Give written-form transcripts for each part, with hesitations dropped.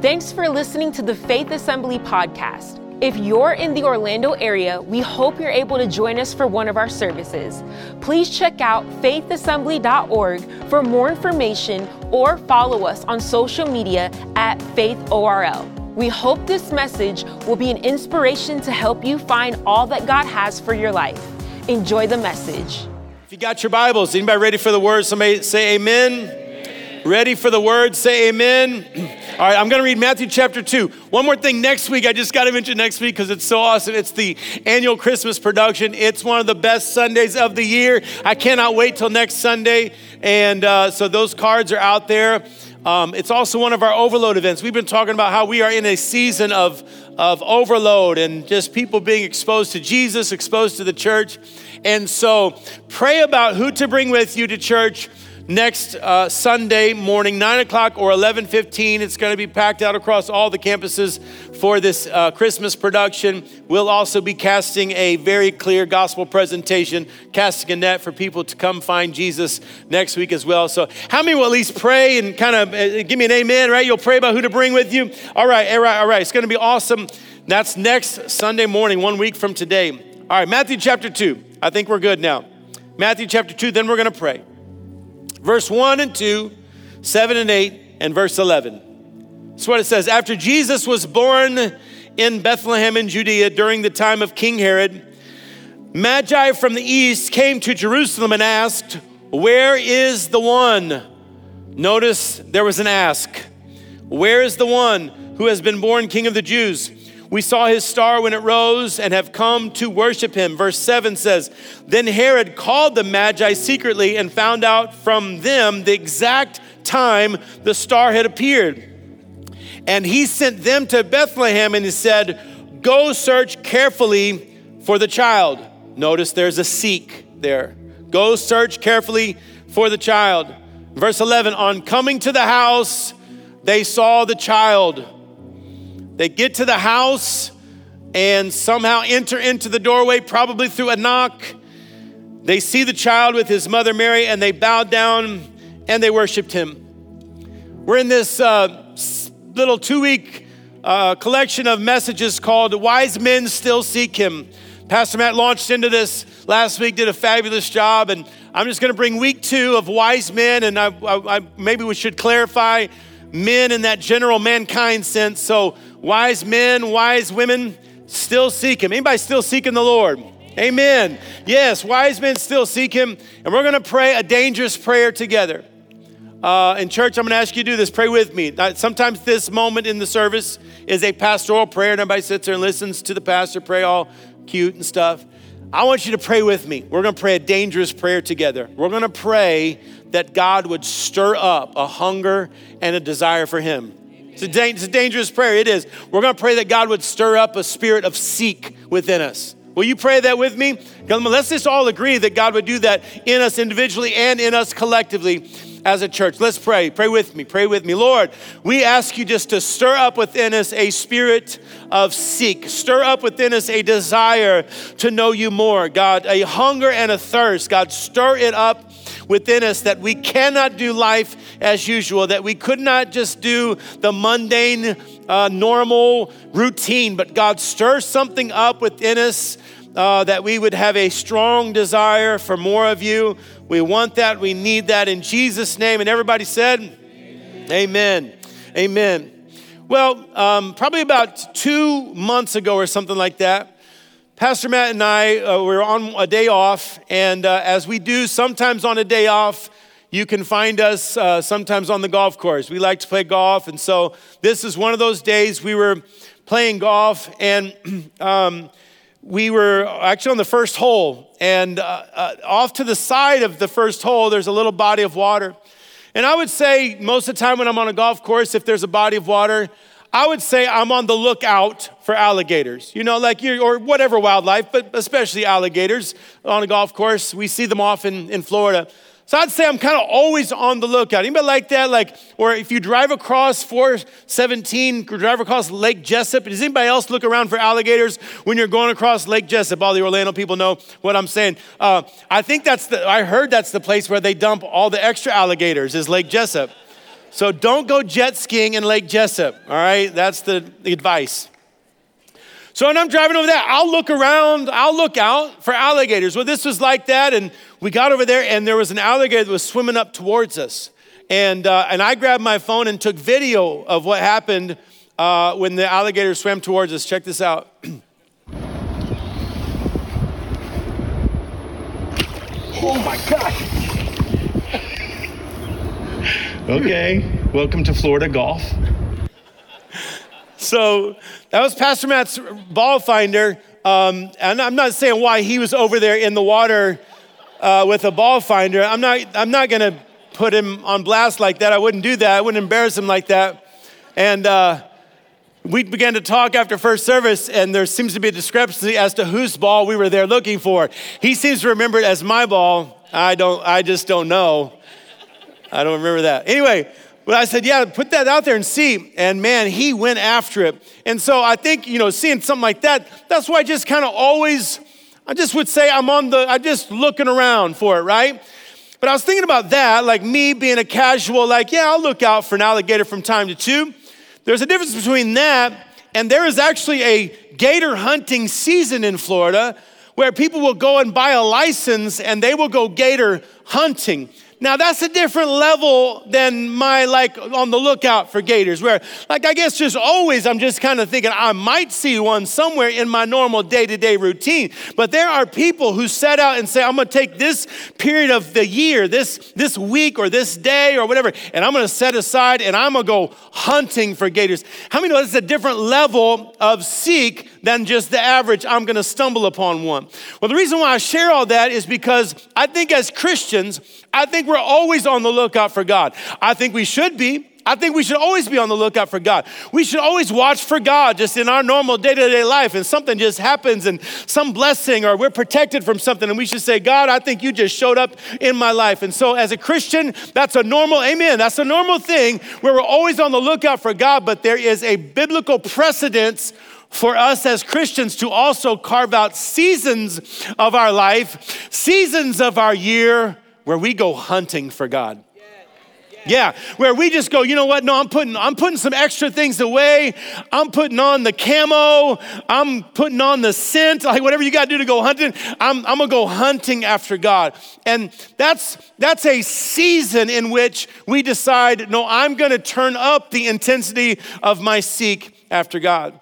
Thanks for listening to the Faith Assembly podcast. If you're in the Orlando area, we hope you're able to join us for one of our services. Please check out faithassembly.org for more information or follow us on social media at faithORL. We hope this message will be an inspiration to help you find all that God has for your life. Enjoy the message. If you got your Bibles, anybody ready for the word? Somebody say amen. Amen. Ready for the word? Say amen. Amen. All right, I'm going to read Matthew chapter 2. One more thing next week. I just got to mention next week because it's so awesome. It's the annual Christmas production. It's one of the best Sundays of the year. I cannot wait till next Sunday. And so those cards are out there. It's also one of our overload events. We've been talking about how we are in a season of overload and just people being exposed to Jesus, exposed to the church. And so pray about who to bring with you to church next Sunday morning, 9 o'clock or 11:15. It's going to be packed out across all the campuses for this Christmas production. We'll also be casting a very clear gospel presentation, casting a net for people to come find Jesus next week as well. So how many will at least pray and kind of give me an amen, right? You'll pray about who to bring with you. All right. It's going to be awesome. That's next Sunday morning, 1 week from today. All right, Matthew chapter 2. I think we're good now. Matthew chapter 2, then we're going to pray. Verse 1 and 2, 7 and 8, and verse 11. That's what it says. After Jesus was born in Bethlehem in Judea during the time of King Herod, Magi from the east came to Jerusalem and asked, "Where is the one?" Notice there was an ask. Where is the one who has been born King of the Jews? We saw his star when it rose and have come to worship him. Verse 7 says, then Herod called the Magi secretly and found out from them the exact time the star had appeared. And he sent them to Bethlehem and he said, go search carefully for the child. Notice there's a seek there. Go search carefully for the child. Verse 11, on coming to the house, they saw the child. They get to the house and somehow enter into the doorway, probably through a knock. They see the child with his mother Mary, and they bowed down and they worshiped him. We're in this little 2-week collection of messages called Wise Men Still Seek Him. Pastor Matt launched into this last week, did a fabulous job, and I'm just going to bring week 2 of Wise Men, and I maybe we should clarify men in that general mankind sense. So wise men, wise women, still seek him. Anybody still seeking the Lord? Amen. Yes, wise men still seek him. And we're going to pray a dangerous prayer together. In church, I'm going to ask you to do this. Pray with me. Sometimes this moment in the service is a pastoral prayer. And everybody sits there and listens to the pastor pray all cute and stuff. I want you to pray with me. We're going to pray a dangerous prayer together. We're going to pray that God would stir up a hunger and a desire for him. It's a dangerous prayer. It is. We're going to pray that God would stir up a spirit of seek within us. Will you pray that with me? Let's just all agree that God would do that in us individually and in us collectively as a church. Let's pray. Pray with me. Lord, we ask you just to stir up within us a spirit of seek. Stir up within us a desire to know you more, God, a hunger and a thirst. God, stir it up within us that we cannot do life as usual, that we could not just do the mundane, normal routine, but God, stir something up within us that we would have a strong desire for more of you. We want that. We need that in Jesus' name. And everybody said, Amen. Well, probably about 2 months ago or something like that, Pastor Matt and I were on a day off. And as we do sometimes on a day off, you can find us sometimes on the golf course. We like to play golf. And so this is one of those days we were playing golf and we were actually on the first hole, and off to the side of the first hole, there's a little body of water. And I would say most of the time when I'm on a golf course, if there's a body of water, I would say I'm on the lookout for alligators, or whatever wildlife, but especially alligators on a golf course. We see them off in Florida. So I'd say I'm kind of always on the lookout. Anybody like that? Or if you drive across 417, drive across Lake Jessup, does anybody else look around for alligators when you're going across Lake Jessup? All the Orlando people know what I'm saying. I heard that's the place where they dump all the extra alligators is Lake Jessup. So don't go jet skiing in Lake Jessup, all right? That's the advice. So when I'm driving over there, I'll look around, I'll look out for alligators. Well, this was like that, and we got over there, and there was an alligator that was swimming up towards us. And I grabbed my phone and took video of what happened when the alligator swam towards us. Check this out. Oh my gosh. Okay, welcome to Florida golf. So that was Pastor Matt's ball finder. And I'm not saying why he was over there in the water with a ball finder. I'm not gonna put him on blast like that. I wouldn't do that. I wouldn't embarrass him like that. And we began to talk after first service, and there seems to be a discrepancy as to whose ball we were there looking for. He seems to remember it as my ball. I just don't know. I don't remember that. Anyway, but I said, yeah, put that out there and see. And man, he went after it. And so I think, seeing something like that, that's why I just kind of always, I just would say I'm just looking around for it, right? But I was thinking about that, like me being a casual, I'll look out for an alligator from time to time. There's a difference between that and there is actually a gator hunting season in Florida where people will go and buy a license and they will go gator hunting. Now that's a different level than my on the lookout for gators where I guess just always I'm just kind of thinking I might see one somewhere in my normal day-to-day routine. But there are people who set out and say, I'm gonna take this period of the year, this week or this day or whatever, and I'm gonna set aside and I'm gonna go hunting for gators. How many know it's a different level of seek than just the average, I'm gonna stumble upon one. Well, the reason why I share all that is because I think as Christians, I think we're always on the lookout for God. I think we should be. I think we should always be on the lookout for God. We should always watch for God just in our normal day-to-day life, and something just happens and some blessing or we're protected from something and we should say, God, I think you just showed up in my life. And so as a Christian, that's a normal, amen, that's a normal thing where we're always on the lookout for God, but there is a biblical precedence for us as Christians to also carve out seasons of our life, seasons of our year where we go hunting for God. Yeah, where we just go, you know what? No, I'm putting some extra things away. I'm putting on the camo. I'm putting on the scent. Like whatever you got to do to go hunting, I'm gonna go hunting after God. And that's a season in which we decide, no, I'm gonna turn up the intensity of my seek after God.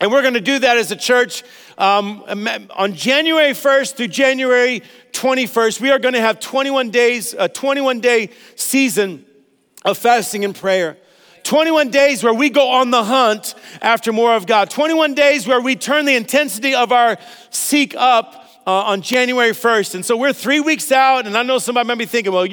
And we're gonna do that as a church on January 1st through January 21st. We are gonna have 21 days, a 21-day season of fasting and prayer. 21 days where we go on the hunt after more of God. 21 days where we turn the intensity of our seek up on January 1st. And so we're 3 weeks out, and I know somebody might be thinking, well,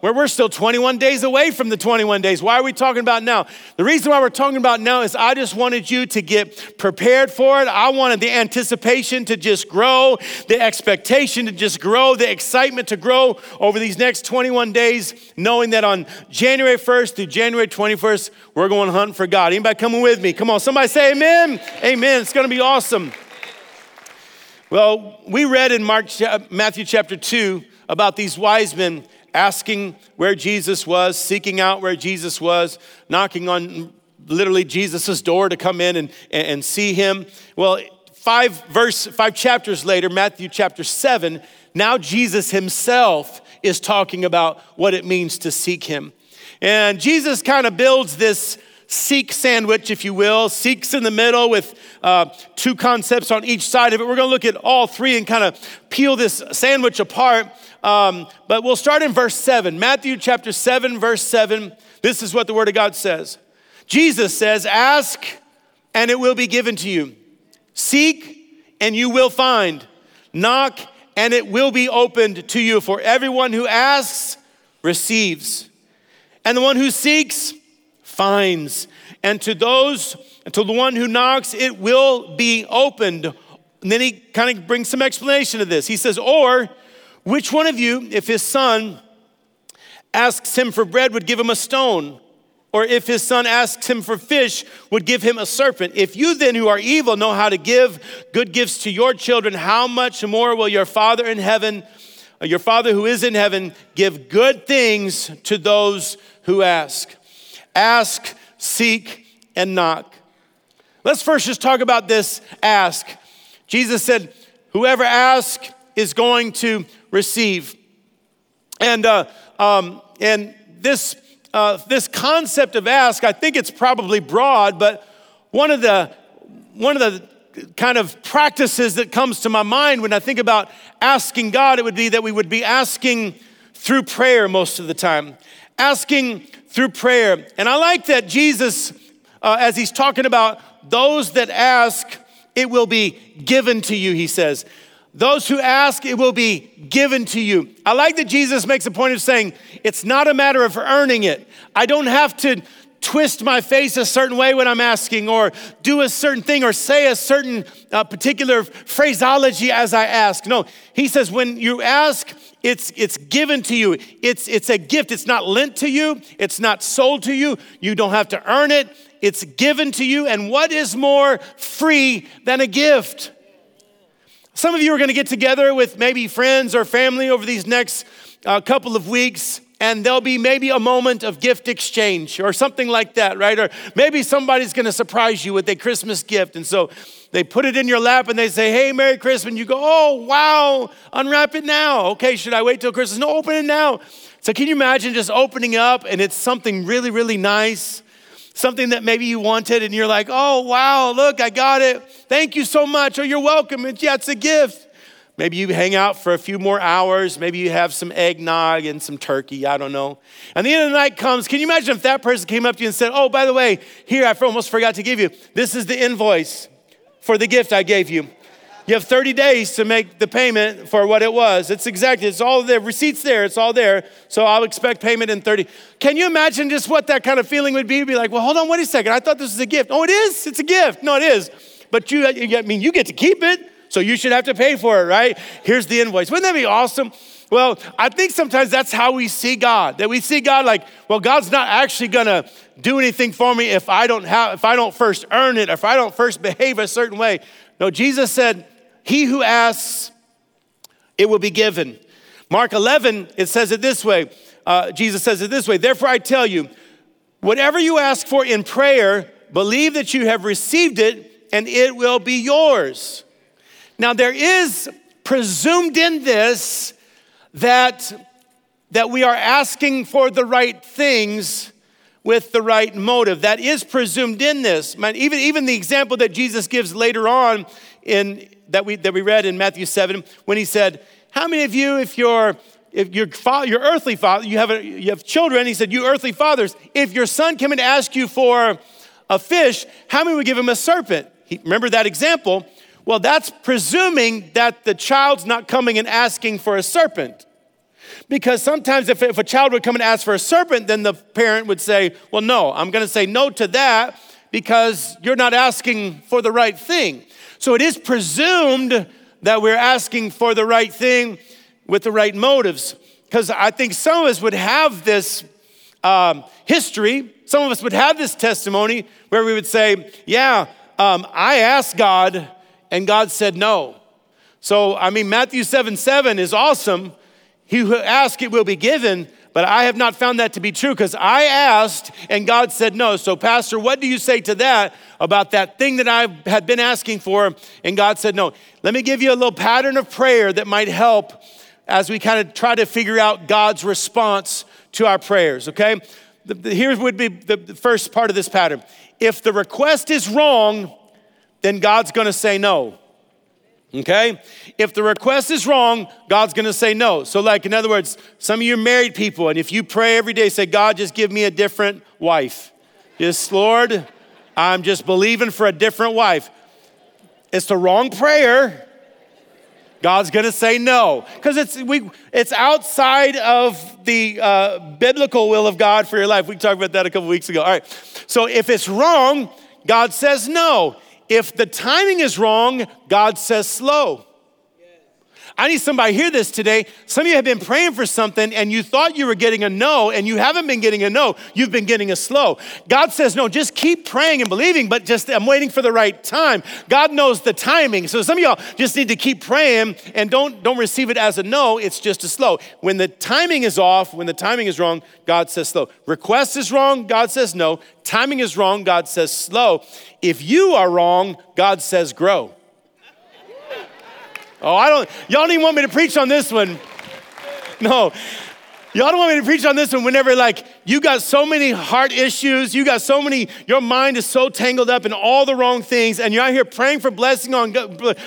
we're still 21 days away from the 21 days. Why are we talking about now? The reason why we're talking about now is I just wanted you to get prepared for it. I wanted the anticipation to just grow, the expectation to just grow, the excitement to grow over these next 21 days, knowing that on January 1st through January 21st, we're going hunting for God. Anybody coming with me? Come on, somebody say amen. Amen, it's gonna be awesome. Well, we read in Matthew chapter 2 about these wise men asking where Jesus was, seeking out where Jesus was, knocking on literally Jesus' door to come in and see him. Well, five chapters later, Matthew chapter 7, now Jesus himself is talking about what it means to seek him. And Jesus kind of builds this seek sandwich, if you will. Seek's in the middle with two concepts on each side of it. We're gonna look at all three and kind of peel this sandwich apart. But we'll start in verse 7. Matthew chapter 7, verse 7. This is what the word of God says. Jesus says, ask and it will be given to you. Seek and you will find. Knock and it will be opened to you. For everyone who asks, receives. And the one who seeks, finds, and to the one who knocks, it will be opened. And then he kind of brings some explanation to this. He says, or which one of you, if his son asks him for bread, would give him a stone? Or if his son asks him for fish, would give him a serpent? If you then who are evil know how to give good gifts to your children, how much more will your Father who is in heaven give good things to those who ask. Ask, seek, and knock. Let's first just talk about this ask. Jesus said, whoever asks is going to receive. And this concept of ask, I think it's probably broad, but one of the kind of practices that comes to my mind when I think about asking God, it would be that we would be asking through prayer most of the time. Asking through prayer. And I like that Jesus, as he's talking about those that ask, it will be given to you, he says. Those who ask, it will be given to you. I like that Jesus makes a point of saying, it's not a matter of earning it. I don't have to twist my face a certain way when I'm asking, or do a certain thing, or say a certain particular phraseology as I ask. No, he says, when you ask, it's given to you. It's a gift. It's not lent to you. It's not sold to you. You don't have to earn it. It's given to you. And what is more free than a gift? Some of you are going to get together with maybe friends or family over these next couple of weeks, and there'll be maybe a moment of gift exchange or something like that, right? Or maybe somebody's going to surprise you with a Christmas gift. And so they put it in your lap and they say, hey, Merry Christmas. And you go, oh, wow, unwrap it now. Okay, should I wait till Christmas? No, open it now. So can you imagine just opening up and it's something really, really nice? Something that maybe you wanted and you're like, oh, wow, look, I got it. Thank you so much. Oh, you're welcome. And yeah, it's a gift. Maybe you hang out for a few more hours. Maybe you have some eggnog and some turkey. I don't know. And the end of the night comes. Can you imagine if that person came up to you and said, oh, by the way, here, I almost forgot to give you. This is the invoice for the gift I gave you. You have 30 days to make the payment for what it was. It's all the receipts there. It's all there. So I'll expect payment in 30. Can you imagine just what that kind of feeling would be? You'd be like, well, hold on, wait a second. I thought this was a gift. Oh, it is. It's a gift. No, it is. But you get to keep it. So you should have to pay for it, right? Here's the invoice. Wouldn't that be awesome? Well, I think sometimes that's how we see God. That we see God like, well, God's not actually gonna do anything for me if I don't first earn it, if I don't first behave a certain way. No, Jesus said, he who asks, it will be given. Mark 11, it says it this way. Jesus says it this way. Therefore, I tell you, whatever you ask for in prayer, believe that you have received it and it will be yours. Now, there is presumed in this that we are asking for the right things with the right motive. That is presumed in this. Even the example that Jesus gives later on that we read in Matthew 7, when he said, how many of you, if your earthly father, you have children, he said, you earthly fathers, if your son came in to ask you for a fish, how many would give him a serpent? Remember that example? Well, that's presuming that the child's not coming and asking for a serpent. Because sometimes if a child would come and ask for a serpent, then the parent would say, well, no, I'm gonna say no to that because you're not asking for the right thing. So it is presumed that we're asking for the right thing with the right motives. Because I think some of us would have this history, some of us would have this testimony where we would say, yeah, I asked God and God said no. So, Matthew 7:7 is awesome. He who asks, it will be given, but I have not found that to be true because I asked and God said no. So Pastor, what do you say to that about that thing that I had been asking for and God said no? Let me give you a little pattern of prayer that might help as we kind of try to figure out God's response to our prayers, okay? Here would be the first part of this pattern. If the request is wrong, then God's gonna say no. Okay? If the request is wrong, God's gonna say no. So in other words, some of you are married people, and if you pray every day, say, God, just give me a different wife. Just, Lord, I'm just believing for a different wife. It's the wrong prayer. God's gonna say no. Because it's outside of the biblical will of God for your life. We talked about that a couple weeks ago. All right, so if it's wrong, God says no. If the timing is wrong, God says slow. I need somebody to hear this today. Some of you have been praying for something and you thought you were getting a no, and you haven't been getting a no, you've been getting a slow. God says, no, just keep praying and believing, but just I'm waiting for the right time. God knows the timing. So some of y'all just need to keep praying and don't receive it as a no, it's just a slow. When the timing is off, when the timing is wrong, God says slow. Request is wrong, God says no. Timing is wrong, God says slow. If you are wrong, God says grow. Oh, y'all don't even want me to preach on this one. No, y'all don't want me to preach on this one whenever like you got so many heart issues, you got so many, your mind is so tangled up in all the wrong things and you're out here praying for blessing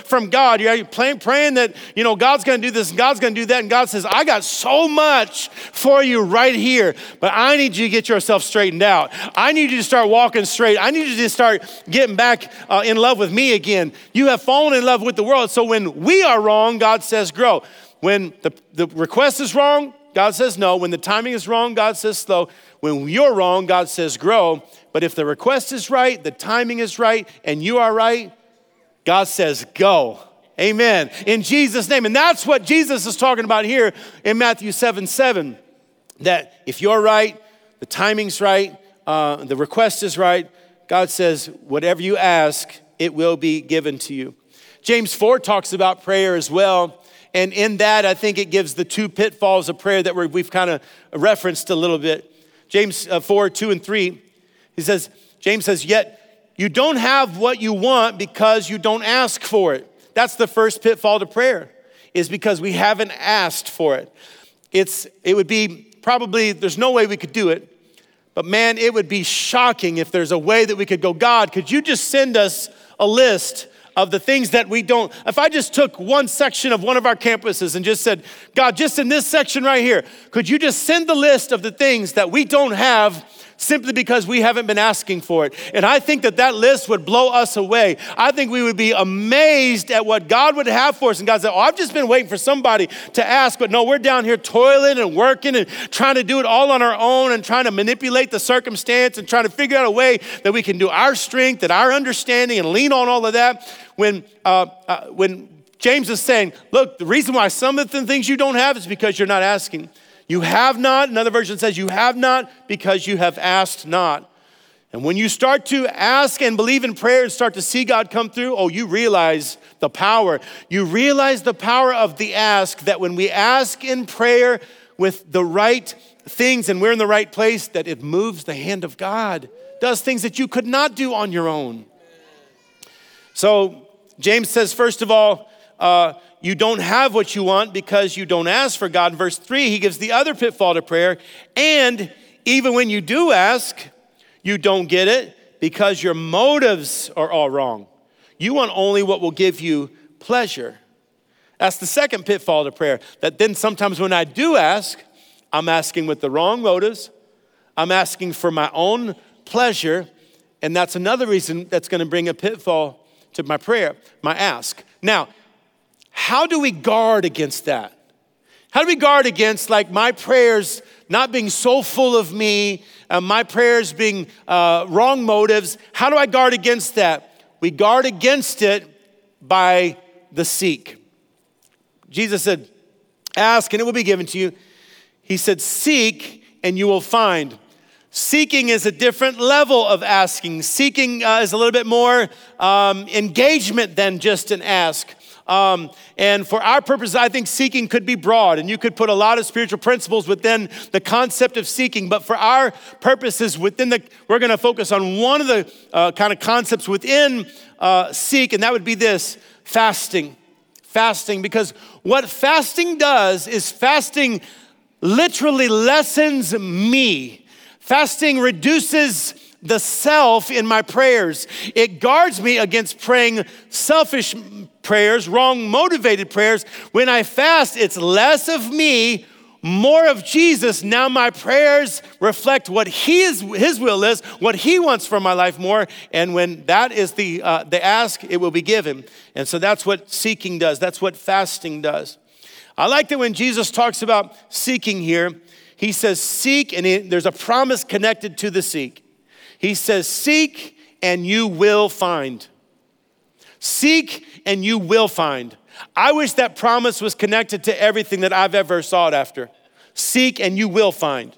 from God. You're out here praying that, you know, God's gonna do this and God's gonna do that, and God says, I got so much for you right here, but I need you to get yourself straightened out. I need you to start walking straight. I need you to start getting back in love with me again. You have fallen in love with the world. So when we are wrong, God says grow. When the request is wrong, God says no. When the timing is wrong, God says slow. When you're wrong, God says grow. But if the request is right, the timing is right, and you are right, God says go. Amen. In Jesus' name. And that's what Jesus is talking about here in Matthew 7:7. That if you're right, the timing's right, the request is right, God says whatever you ask, it will be given to you. James 4 talks about prayer as well. And in that, I think it gives the two pitfalls of prayer that we've kind of referenced a little bit. James 4, 2 and 3, James says, yet you don't have what you want because you don't ask for it. That's the first pitfall to prayer, is because we haven't asked for it. It would be probably, there's no way we could do it, but man, it would be shocking if there's a way that we could go, God, could you just send us a list of the things that we don't. If I just took one section of one of our campuses and just said, God, just in this section right here, could you just send the list of the things that we don't have simply because we haven't been asking for it? And I think that list would blow us away. I think we would be amazed at what God would have for us. And God said, I've just been waiting for somebody to ask, but no, we're down here toiling and working and trying to do it all on our own and trying to manipulate the circumstance and trying to figure out a way that we can do our strength and our understanding and lean on all of that. When James is saying, look, the reason why some of the things you don't have is because you're not asking. You have not, another version says, you have not because you have asked not. And when you start to ask and believe in prayer and start to see God come through, oh, you realize the power. You realize the power of the ask, that when we ask in prayer with the right things and we're in the right place, that it moves the hand of God, does things that you could not do on your own. So James says, first of all, you don't have what you want because you don't ask for God. In verse 3, he gives the other pitfall to prayer. And even when you do ask, you don't get it because your motives are all wrong. You want only what will give you pleasure. That's the second pitfall to prayer. That then sometimes when I do ask, I'm asking with the wrong motives. I'm asking for my own pleasure. And that's another reason that's going to bring a pitfall to my prayer, my ask. Now, how do we guard against that? How do we guard against like my prayers not being so full of me, my prayers being wrong motives? How do I guard against that? We guard against it by the seek. Jesus said, ask and it will be given to you. He said, seek and you will find. Seeking is a different level of asking. Seeking is a little bit more engagement than just an ask. And for our purposes, I think seeking could be broad, and you could put a lot of spiritual principles within the concept of seeking. But for our purposes, we're going to focus on one of the kind of concepts within seek, and that would be this: fasting. Fasting, because what fasting does is fasting literally lessens me. Fasting reduces the self in my prayers. It guards me against praying selfish prayers, wrong motivated prayers. When I fast, it's less of me, more of Jesus. Now my prayers reflect what his will is, what he wants for my life more. And when that is the ask, it will be given. And so that's what seeking does. That's what fasting does. I like that when Jesus talks about seeking here, he says seek, and there's a promise connected to the seek. He says, seek and you will find. Seek and you will find. I wish that promise was connected to everything that I've ever sought after. Seek and you will find.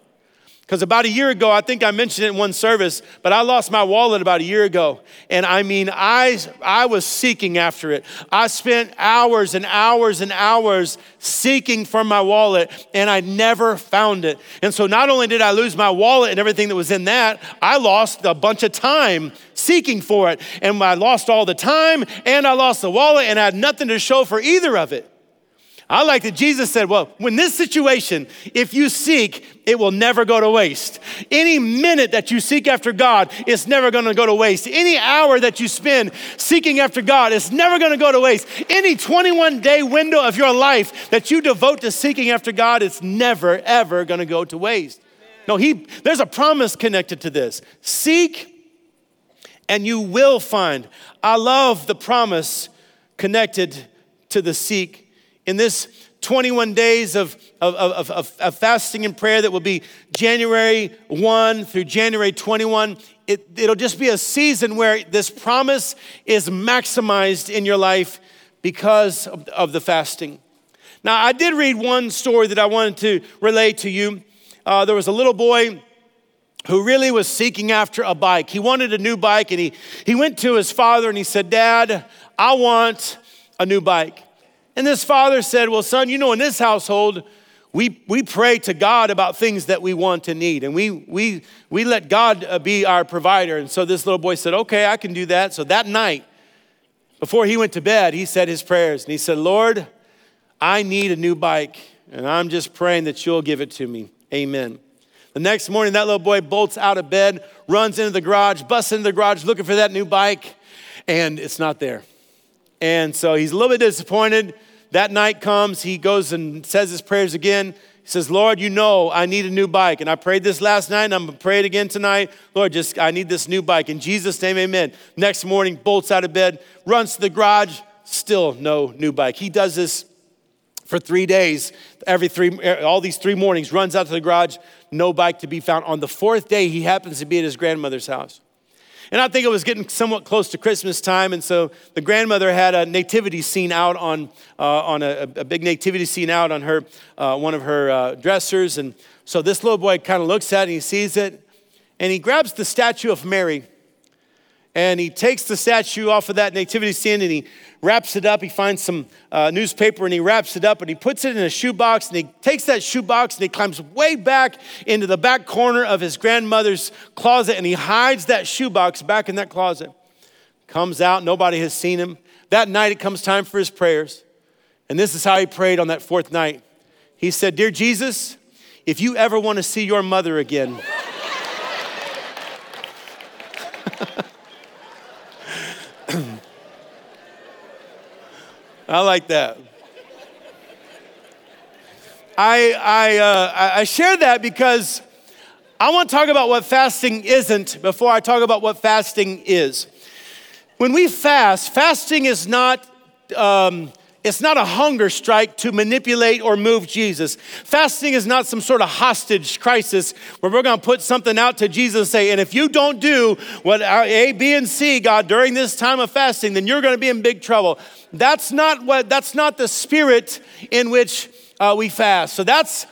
Because about a year ago, I think I mentioned it in one service, but I lost my wallet about a year ago. And I mean, I was seeking after it. I spent hours and hours and hours seeking for my wallet, and I never found it. And so not only did I lose my wallet and everything that was in that, I lost a bunch of time seeking for it. And I lost all the time, and I lost the wallet, and I had nothing to show for either of it. I like that Jesus said, well, in this situation, if you seek, it will never go to waste. Any minute that you seek after God, it's never gonna go to waste. Any hour that you spend seeking after God, it's never gonna go to waste. Any 21-day window of your life that you devote to seeking after God, it's never, ever gonna go to waste. No, there's a promise connected to this. Seek and you will find. I love the promise connected to the seek. In this 21 days of fasting and prayer that will be January 1 through January 21, it'll just be a season where this promise is maximized in your life because of the fasting. Now, I did read one story that I wanted to relate to you. There was a little boy who really was seeking after a bike. He wanted a new bike, and he went to his father and he said, "Dad, I want a new bike." And this father said, "Well, son, you know, in this household, we pray to God about things that we want and need. And we let God be our provider." And so this little boy said, "Okay, I can do that." So that night, before he went to bed, he said his prayers. And he said, "Lord, I need a new bike. And I'm just praying that you'll give it to me. Amen." The next morning, that little boy bolts out of bed, runs into the garage, busts into the garage looking for that new bike. And it's not there. And so he's a little bit disappointed. That night comes, he goes and says his prayers again. He says, "Lord, you know I need a new bike. And I prayed this last night, and I'm gonna pray it again tonight. Lord, I need this new bike. In Jesus' name, amen." Next morning, bolts out of bed, runs to the garage, still no new bike. He does this for 3 days. All these 3 mornings, runs out to the garage, no bike to be found. On the 4th day, he happens to be at his grandmother's house. And I think it was getting somewhat close to Christmas time, and so the grandmother had a nativity scene out on a big nativity scene out on her one of her dressers. And so this little boy kind of looks at it and he sees it, and he grabs the statue of Mary, and he takes the statue off of that nativity scene and he wraps it up. He finds some newspaper and he wraps it up and he puts it in a shoebox, and he takes that shoebox and he climbs way back into the back corner of his grandmother's closet, and he hides that shoebox back in that closet. Comes out, nobody has seen him. That night it comes time for his prayers. And this is how he prayed on that 4th night. He said, "Dear Jesus, if you ever want to see your mother again." I like that. I share that because I want to talk about what fasting isn't before I talk about what fasting is. When we fast, fasting is not it's not a hunger strike to manipulate or move Jesus. Fasting is not some sort of hostage crisis where we're gonna put something out to Jesus and say, "And if you don't do what A, B, and C, God, during this time of fasting, then you're gonna be in big trouble." That's not the spirit in which we fast. So that's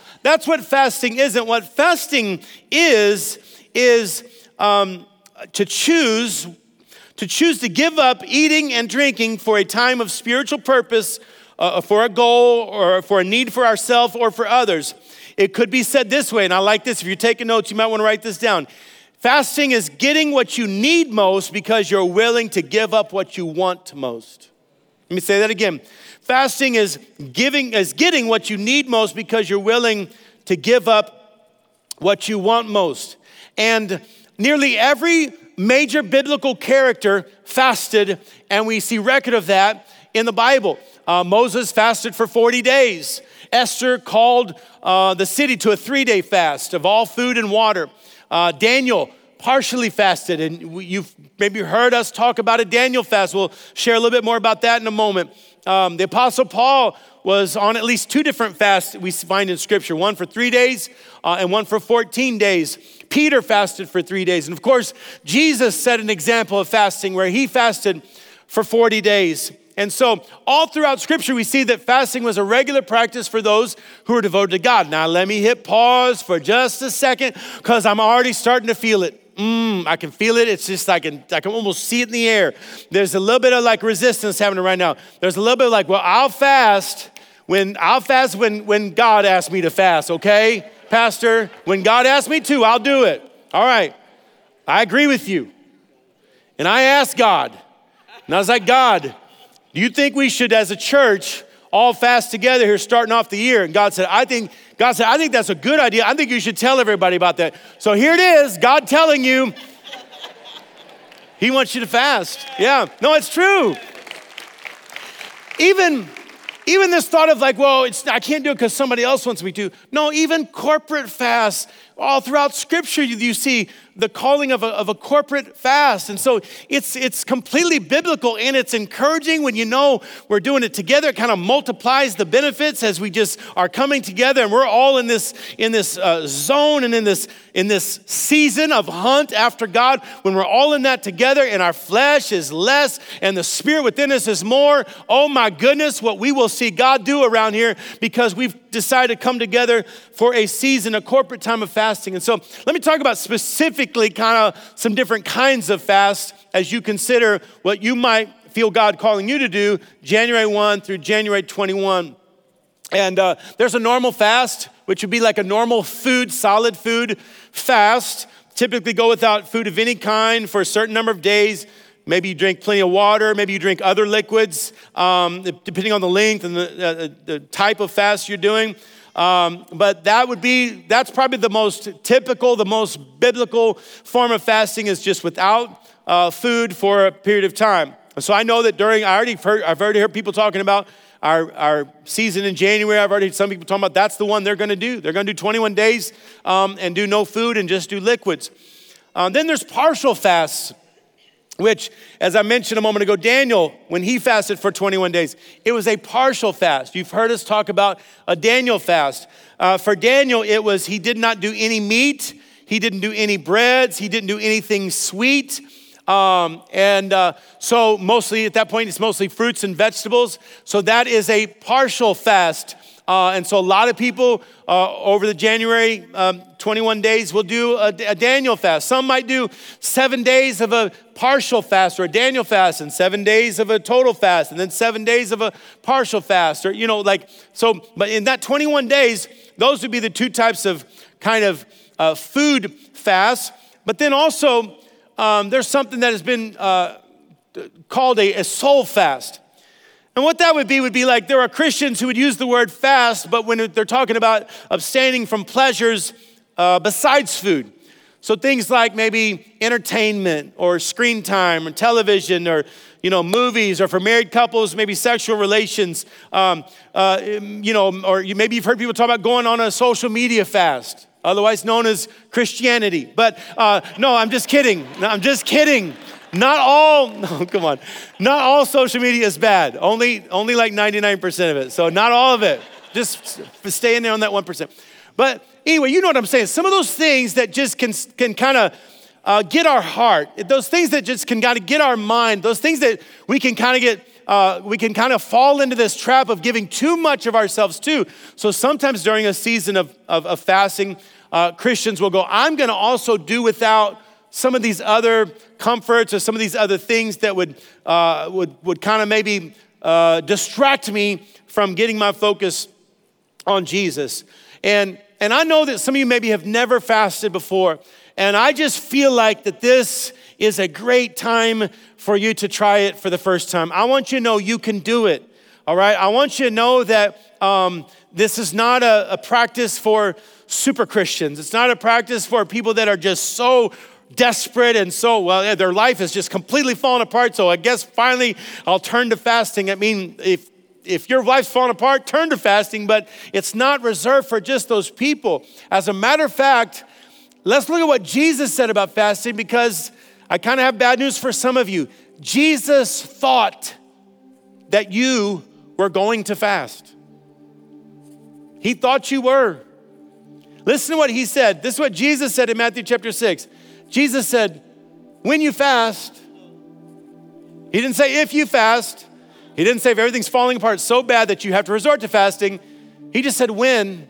what fasting isn't. What fasting is to choose to give up eating and drinking for a time of spiritual purpose, for a goal or for a need for ourselves or for others. It could be said this way, and I like this. If you're taking notes, you might want to write this down. Fasting is getting what you need most because you're willing to give up what you want most. Let me say that again. Fasting is getting what you need most because you're willing to give up what you want most. And nearly every major biblical character fasted, and we see record of that in the Bible. Moses fasted for 40 days. Esther called the city to a 3-day fast of all food and water. Daniel partially fasted, and you've maybe heard us talk about a Daniel fast. We'll share a little bit more about that in a moment. The Apostle Paul was on at least 2 different fasts we find in Scripture, one for 3 days and one for 14 days. Peter fasted for 3 days. And of course, Jesus set an example of fasting where he fasted for 40 days. And so all throughout Scripture, we see that fasting was a regular practice for those who are devoted to God. Now, let me hit pause for just a second because I'm already starting to feel it. I can feel it. It's just, I can almost see it in the air. There's a little bit of like resistance happening right now. There's a little bit of like, well, I'll fast when God asks me to fast, okay? Pastor, when God asks me to, I'll do it. All right. I agree with you. And I asked God, and I was like, God, do you think we should, as a church, all fast together here starting off the year? And God said, I think that's a good idea. I think you should tell everybody about that. So here it is, God telling you, he wants you to fast. Yeah, no, it's true. Even this thought of like, well, I can't do it because somebody else wants me to. No, even corporate fasts. All throughout Scripture, you see the calling of a corporate fast. And so it's completely biblical, and it's encouraging when you know we're doing it together. It kind of multiplies the benefits as we just are coming together, and we're all in this zone and in this season of hunt after God. When we're all in that together and our flesh is less and the spirit within us is more, oh my goodness, what we will see God do around here because we've decided to come together for a season, a corporate time of fasting. And so let me talk about specifically kind of some different kinds of fast as you consider what you might feel God calling you to do January 1 through January 21. And there's a normal fast, which would be like a normal food, solid food fast. Typically go without food of any kind for a certain number of days. Maybe you drink plenty of water. Maybe you drink other liquids, depending on the length and the type of fast you're doing. But that's probably the most typical, the most biblical form of fasting is just without food for a period of time. So I know that I've already heard people talking about our season in January. I've already heard some people talking about that's the one they're going to do. They're going to do 21 days and do no food and just do liquids. Then there's partial fasts, which, as I mentioned a moment ago, Daniel, when he fasted for 21 days, it was a partial fast. You've heard us talk about a Daniel fast. For Daniel, it was he did not do any meat. He didn't do any breads. He didn't do anything sweet. So mostly at that point, it's mostly fruits and vegetables. So that is a partial fast. And so a lot of people over the January 21 days will do a Daniel fast. Some might do 7 days of a partial fast or a Daniel fast and 7 days of a total fast and then 7 days of a partial fast or, but in that 21 days, those would be the two types of kind of food fasts. But then also there's something that has been called a soul fast. And what that would be like there are Christians who would use the word fast, but when they're talking about abstaining from pleasures besides food. So things like maybe entertainment or screen time or television or, movies, or for married couples, maybe sexual relations, or maybe you've heard people talk about going on a social media fast, otherwise known as Christianity. But no, I'm just kidding. Not all social media is bad. Only like 99% of it. So not all of it. Just stay in there on that 1%. But anyway, you know what I'm saying. Some of those things that just can kind of get our heart. Those things that just can kind of get our mind. Those things that we can kind of get. We can kind of fall into this trap of giving too much of ourselves to. So sometimes during a season of fasting, Christians will go, I'm going to also do without some of these other comforts or some of these other things that would kind of maybe distract me from getting my focus on Jesus. And I know that some of you maybe have never fasted before, and I just feel like that this is a great time for you to try it for the first time. I want you to know you can do it, all right? I want you to know that this is not a practice for super Christians. It's not a practice for people that are just so desperate and so, their life is just completely falling apart. So I guess finally I'll turn to fasting. I mean, if your life's falling apart, turn to fasting, but it's not reserved for just those people. As a matter of fact, let's look at what Jesus said about fasting, because I kind of have bad news for some of you. Jesus thought that you were going to fast. He thought you were. Listen to what he said. This is what Jesus said in Matthew chapter 6. Jesus said, when you fast, he didn't say if you fast. He didn't say if everything's falling apart so bad that you have to resort to fasting. He just said, when,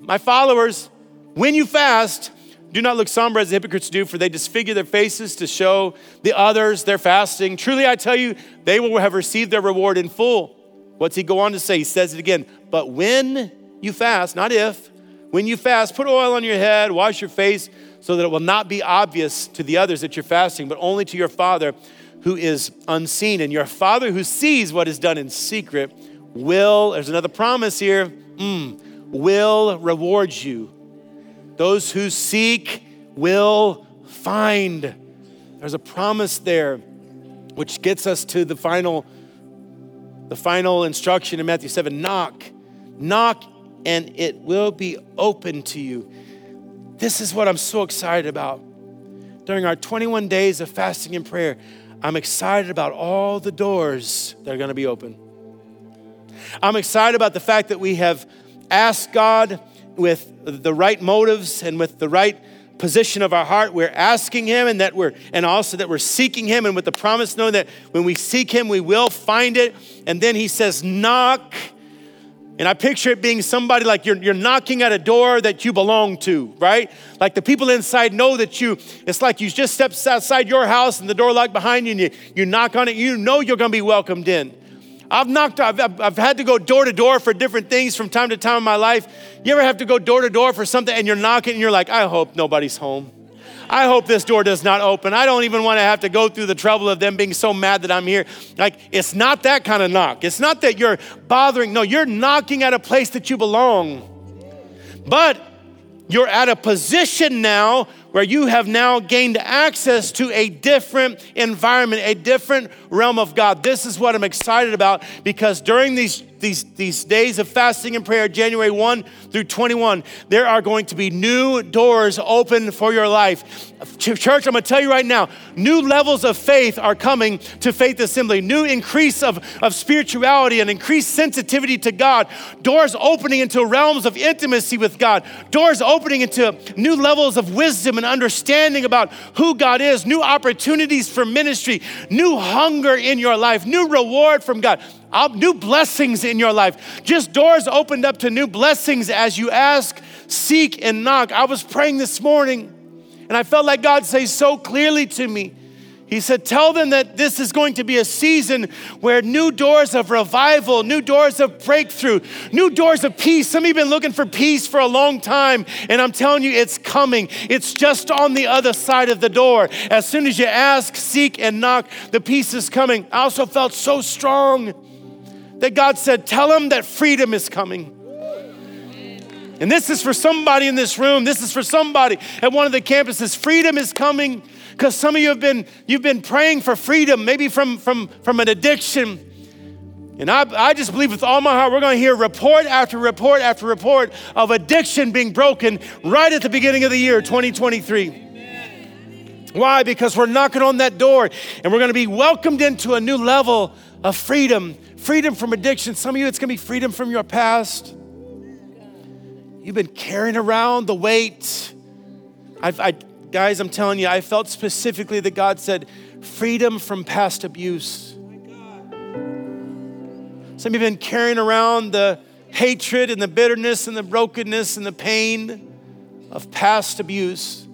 my followers, when you fast, do not look somber as the hypocrites do, for they disfigure their faces to show the others their fasting. Truly, I tell you, they will have received their reward in full. What's he go on to say? He says it again. But when you fast, not if, when you fast, put oil on your head, wash your face, so that it will not be obvious to the others that you're fasting, but only to your Father who is unseen. And your Father who sees what is done in secret will, there's another promise here, will reward you. Those who seek will find. There's a promise there, which gets us to the final instruction in Matthew 7, knock, and it will be open to you. This is what I'm so excited about. During our 21 days of fasting and prayer, I'm excited about all the doors that are gonna be open. I'm excited about the fact that we have asked God with the right motives and with the right position of our heart. We're asking him, and also that we're seeking him, and with the promise knowing that when we seek him, we will find it. And then he says, knock. And I picture it being somebody like you're knocking at a door that you belong to, right? Like the people inside know that it's like you just stepped outside your house and the door locked behind you, and you knock on it, you know you're gonna be welcomed in. I've had to go door to door for different things from time to time in my life. You ever have to go door to door for something and you're knocking and you're like, I hope nobody's home. I hope this door does not open. I don't even want to have to go through the trouble of them being so mad that I'm here. Like, it's not that kind of knock. It's not that you're bothering. No, you're knocking at a place that you belong. But you're at a position now where you have now gained access to a different environment, a different realm of God. This is what I'm excited about, because during these days of fasting and prayer, January 1 through 21, there are going to be new doors open for your life. Church, I'm gonna tell you right now, new levels of faith are coming to Faith Assembly, new increase of spirituality and increased sensitivity to God, doors opening into realms of intimacy with God, doors opening into new levels of wisdom and understanding about who God is, new opportunities for ministry, new hunger in your life, new reward from God, new blessings in your life. Just doors opened up to new blessings as you ask, seek, and knock. I was praying this morning and I felt like God say so clearly to me. He said, tell them that this is going to be a season where new doors of revival, new doors of breakthrough, new doors of peace. Some of you have been looking for peace for a long time, and I'm telling you, it's coming. It's just on the other side of the door. As soon as you ask, seek, and knock, the peace is coming. I also felt so strong that God said, tell them that freedom is coming. And this is for somebody in this room. This is for somebody at one of the campuses. Freedom is coming. Because some of you you've been praying for freedom, maybe from an addiction. And I just believe with all my heart, we're gonna hear report after report after report of addiction being broken right at the beginning of the year, 2023. Amen. Why? Because we're knocking on that door and we're gonna be welcomed into a new level of freedom. Freedom from addiction. Some of you, it's gonna be freedom from your past. You've been carrying around the weight. Guys, I'm telling you, I felt specifically that God said, freedom from past abuse. Some of you have been carrying around the hatred and the bitterness and the brokenness and the pain of past abuse.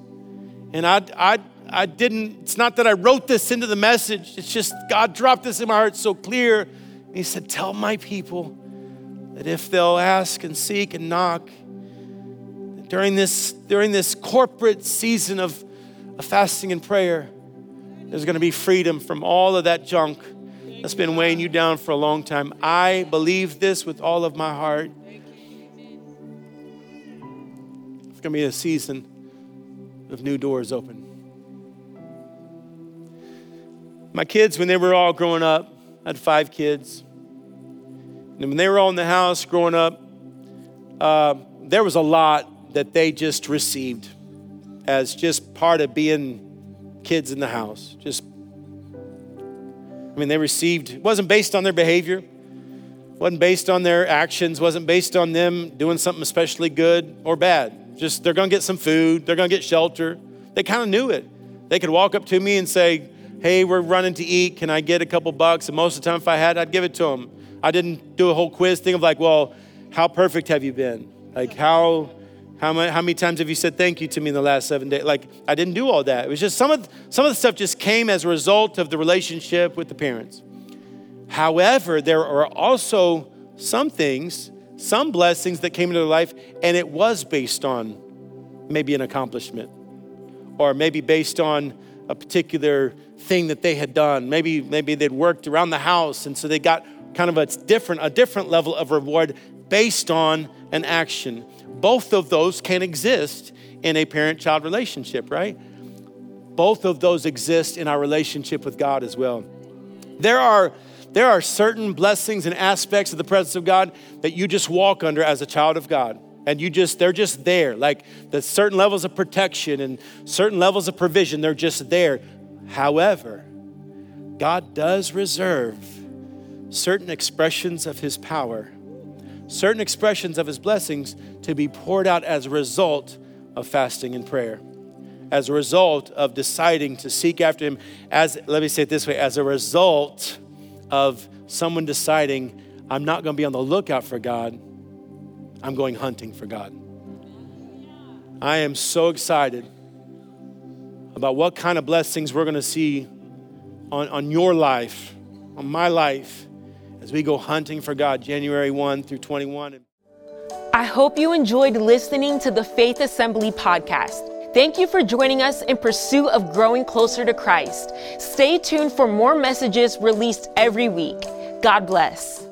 And it's not that I wrote this into the message, it's just God dropped this in my heart so clear. And he said, tell my people that if they'll ask and seek and knock, during this corporate season of fasting and prayer, there's gonna be freedom from all of that junk that's been weighing you down for a long time. I believe this with all of my heart. It's gonna be a season of new doors open. My kids, when they were all growing up, I had 5 kids. And when they were all in the house growing up, there was a lot that they just received as just part of being kids in the house. They received, it wasn't based on their behavior, wasn't based on their actions, wasn't based on them doing something especially good or bad. Just, they're gonna get some food, they're gonna get shelter. They kind of knew it. They could walk up to me and say, hey, we're running to eat. Can I get a couple bucks? And most of the time, if I had, I'd give it to them. I didn't do a whole quiz thing of like, well, how perfect have you been? Like how many times have you said thank you to me in the last 7 days? Like I didn't do all that. It was just some of the stuff just came as a result of the relationship with the parents. However, there are also some things, some blessings that came into their life, and it was based on maybe an accomplishment or maybe based on a particular thing that they had done. Maybe they'd worked around the house, and so they got kind of a different level of reward based on an action. Both of those can exist in a parent-child relationship, right? Both of those exist in our relationship with God as well. There are certain blessings and aspects of the presence of God that you just walk under as a child of God. And they're just there. Like the certain levels of protection and certain levels of provision, they're just there. However, God does reserve certain expressions of his power, certain expressions of his blessings to be poured out as a result of fasting and prayer, as a result of deciding to seek after him, let me say it this way, as a result of someone deciding, I'm not gonna be on the lookout for God, I'm going hunting for God. I am so excited about what kind of blessings we're gonna see on your life, on my life, as we go hunting for God, January 1 through 21. I hope you enjoyed listening to the Faith Assembly podcast. Thank you for joining us in pursuit of growing closer to Christ. Stay tuned for more messages released every week. God bless.